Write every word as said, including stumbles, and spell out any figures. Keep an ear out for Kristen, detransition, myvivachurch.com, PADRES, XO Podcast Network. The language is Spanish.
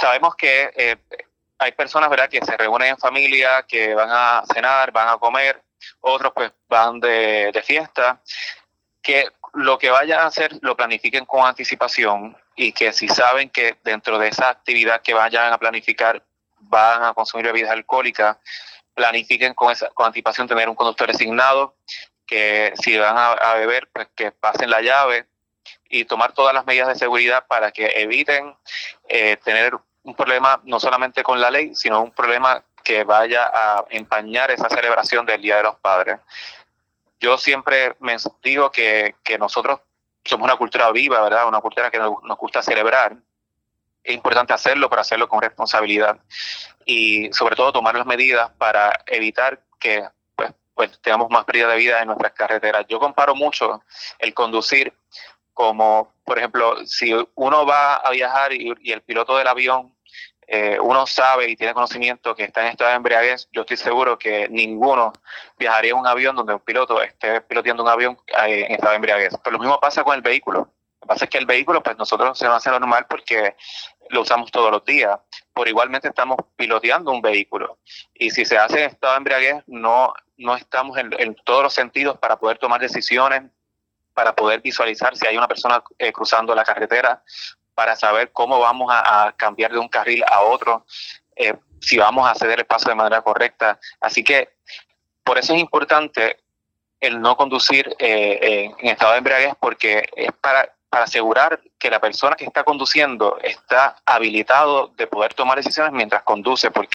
sabemos que eh, hay personas, ¿verdad?, que se reúnen en familia, que van a cenar, van a comer, otros pues van de, de fiesta, que lo que vayan a hacer lo planifiquen con anticipación y que si saben que dentro de esa actividad que vayan a planificar van a consumir bebidas alcohólicas, planifiquen con, esa, con anticipación tener un conductor designado, que si van a, a beber, pues que pasen la llave y tomar todas las medidas de seguridad para que eviten eh, tener un problema no solamente con la ley, sino un problema que vaya a empañar esa celebración del Día de los Padres. Yo siempre me digo que, que nosotros somos una cultura viva, ¿verdad? Una cultura que nos, nos gusta celebrar. Es importante hacerlo, pero hacerlo con responsabilidad. Y sobre todo tomar las medidas para evitar que pues, pues tengamos más pérdida de vida en nuestras carreteras. Yo comparo mucho el conducir como, por ejemplo, si uno va a viajar y, y el piloto del avión, eh, uno sabe y tiene conocimiento que está en estado de embriaguez, yo estoy seguro que ninguno viajaría en un avión donde un piloto esté piloteando un avión en estado de embriaguez. Pero lo mismo pasa con el vehículo. Lo que pasa es que el vehículo, pues nosotros se va a hacer normal porque lo usamos todos los días. Por igualmente estamos piloteando un vehículo. Y si se hace en estado de embriaguez, no, no estamos en, en todos los sentidos para poder tomar decisiones, para poder visualizar si hay una persona eh, cruzando la carretera, para saber cómo vamos a, a cambiar de un carril a otro, eh, si vamos a ceder el paso de manera correcta. Así que por eso es importante el no conducir eh, eh, en estado de embriaguez, porque es para... para asegurar que la persona que está conduciendo está habilitado de poder tomar decisiones mientras conduce, porque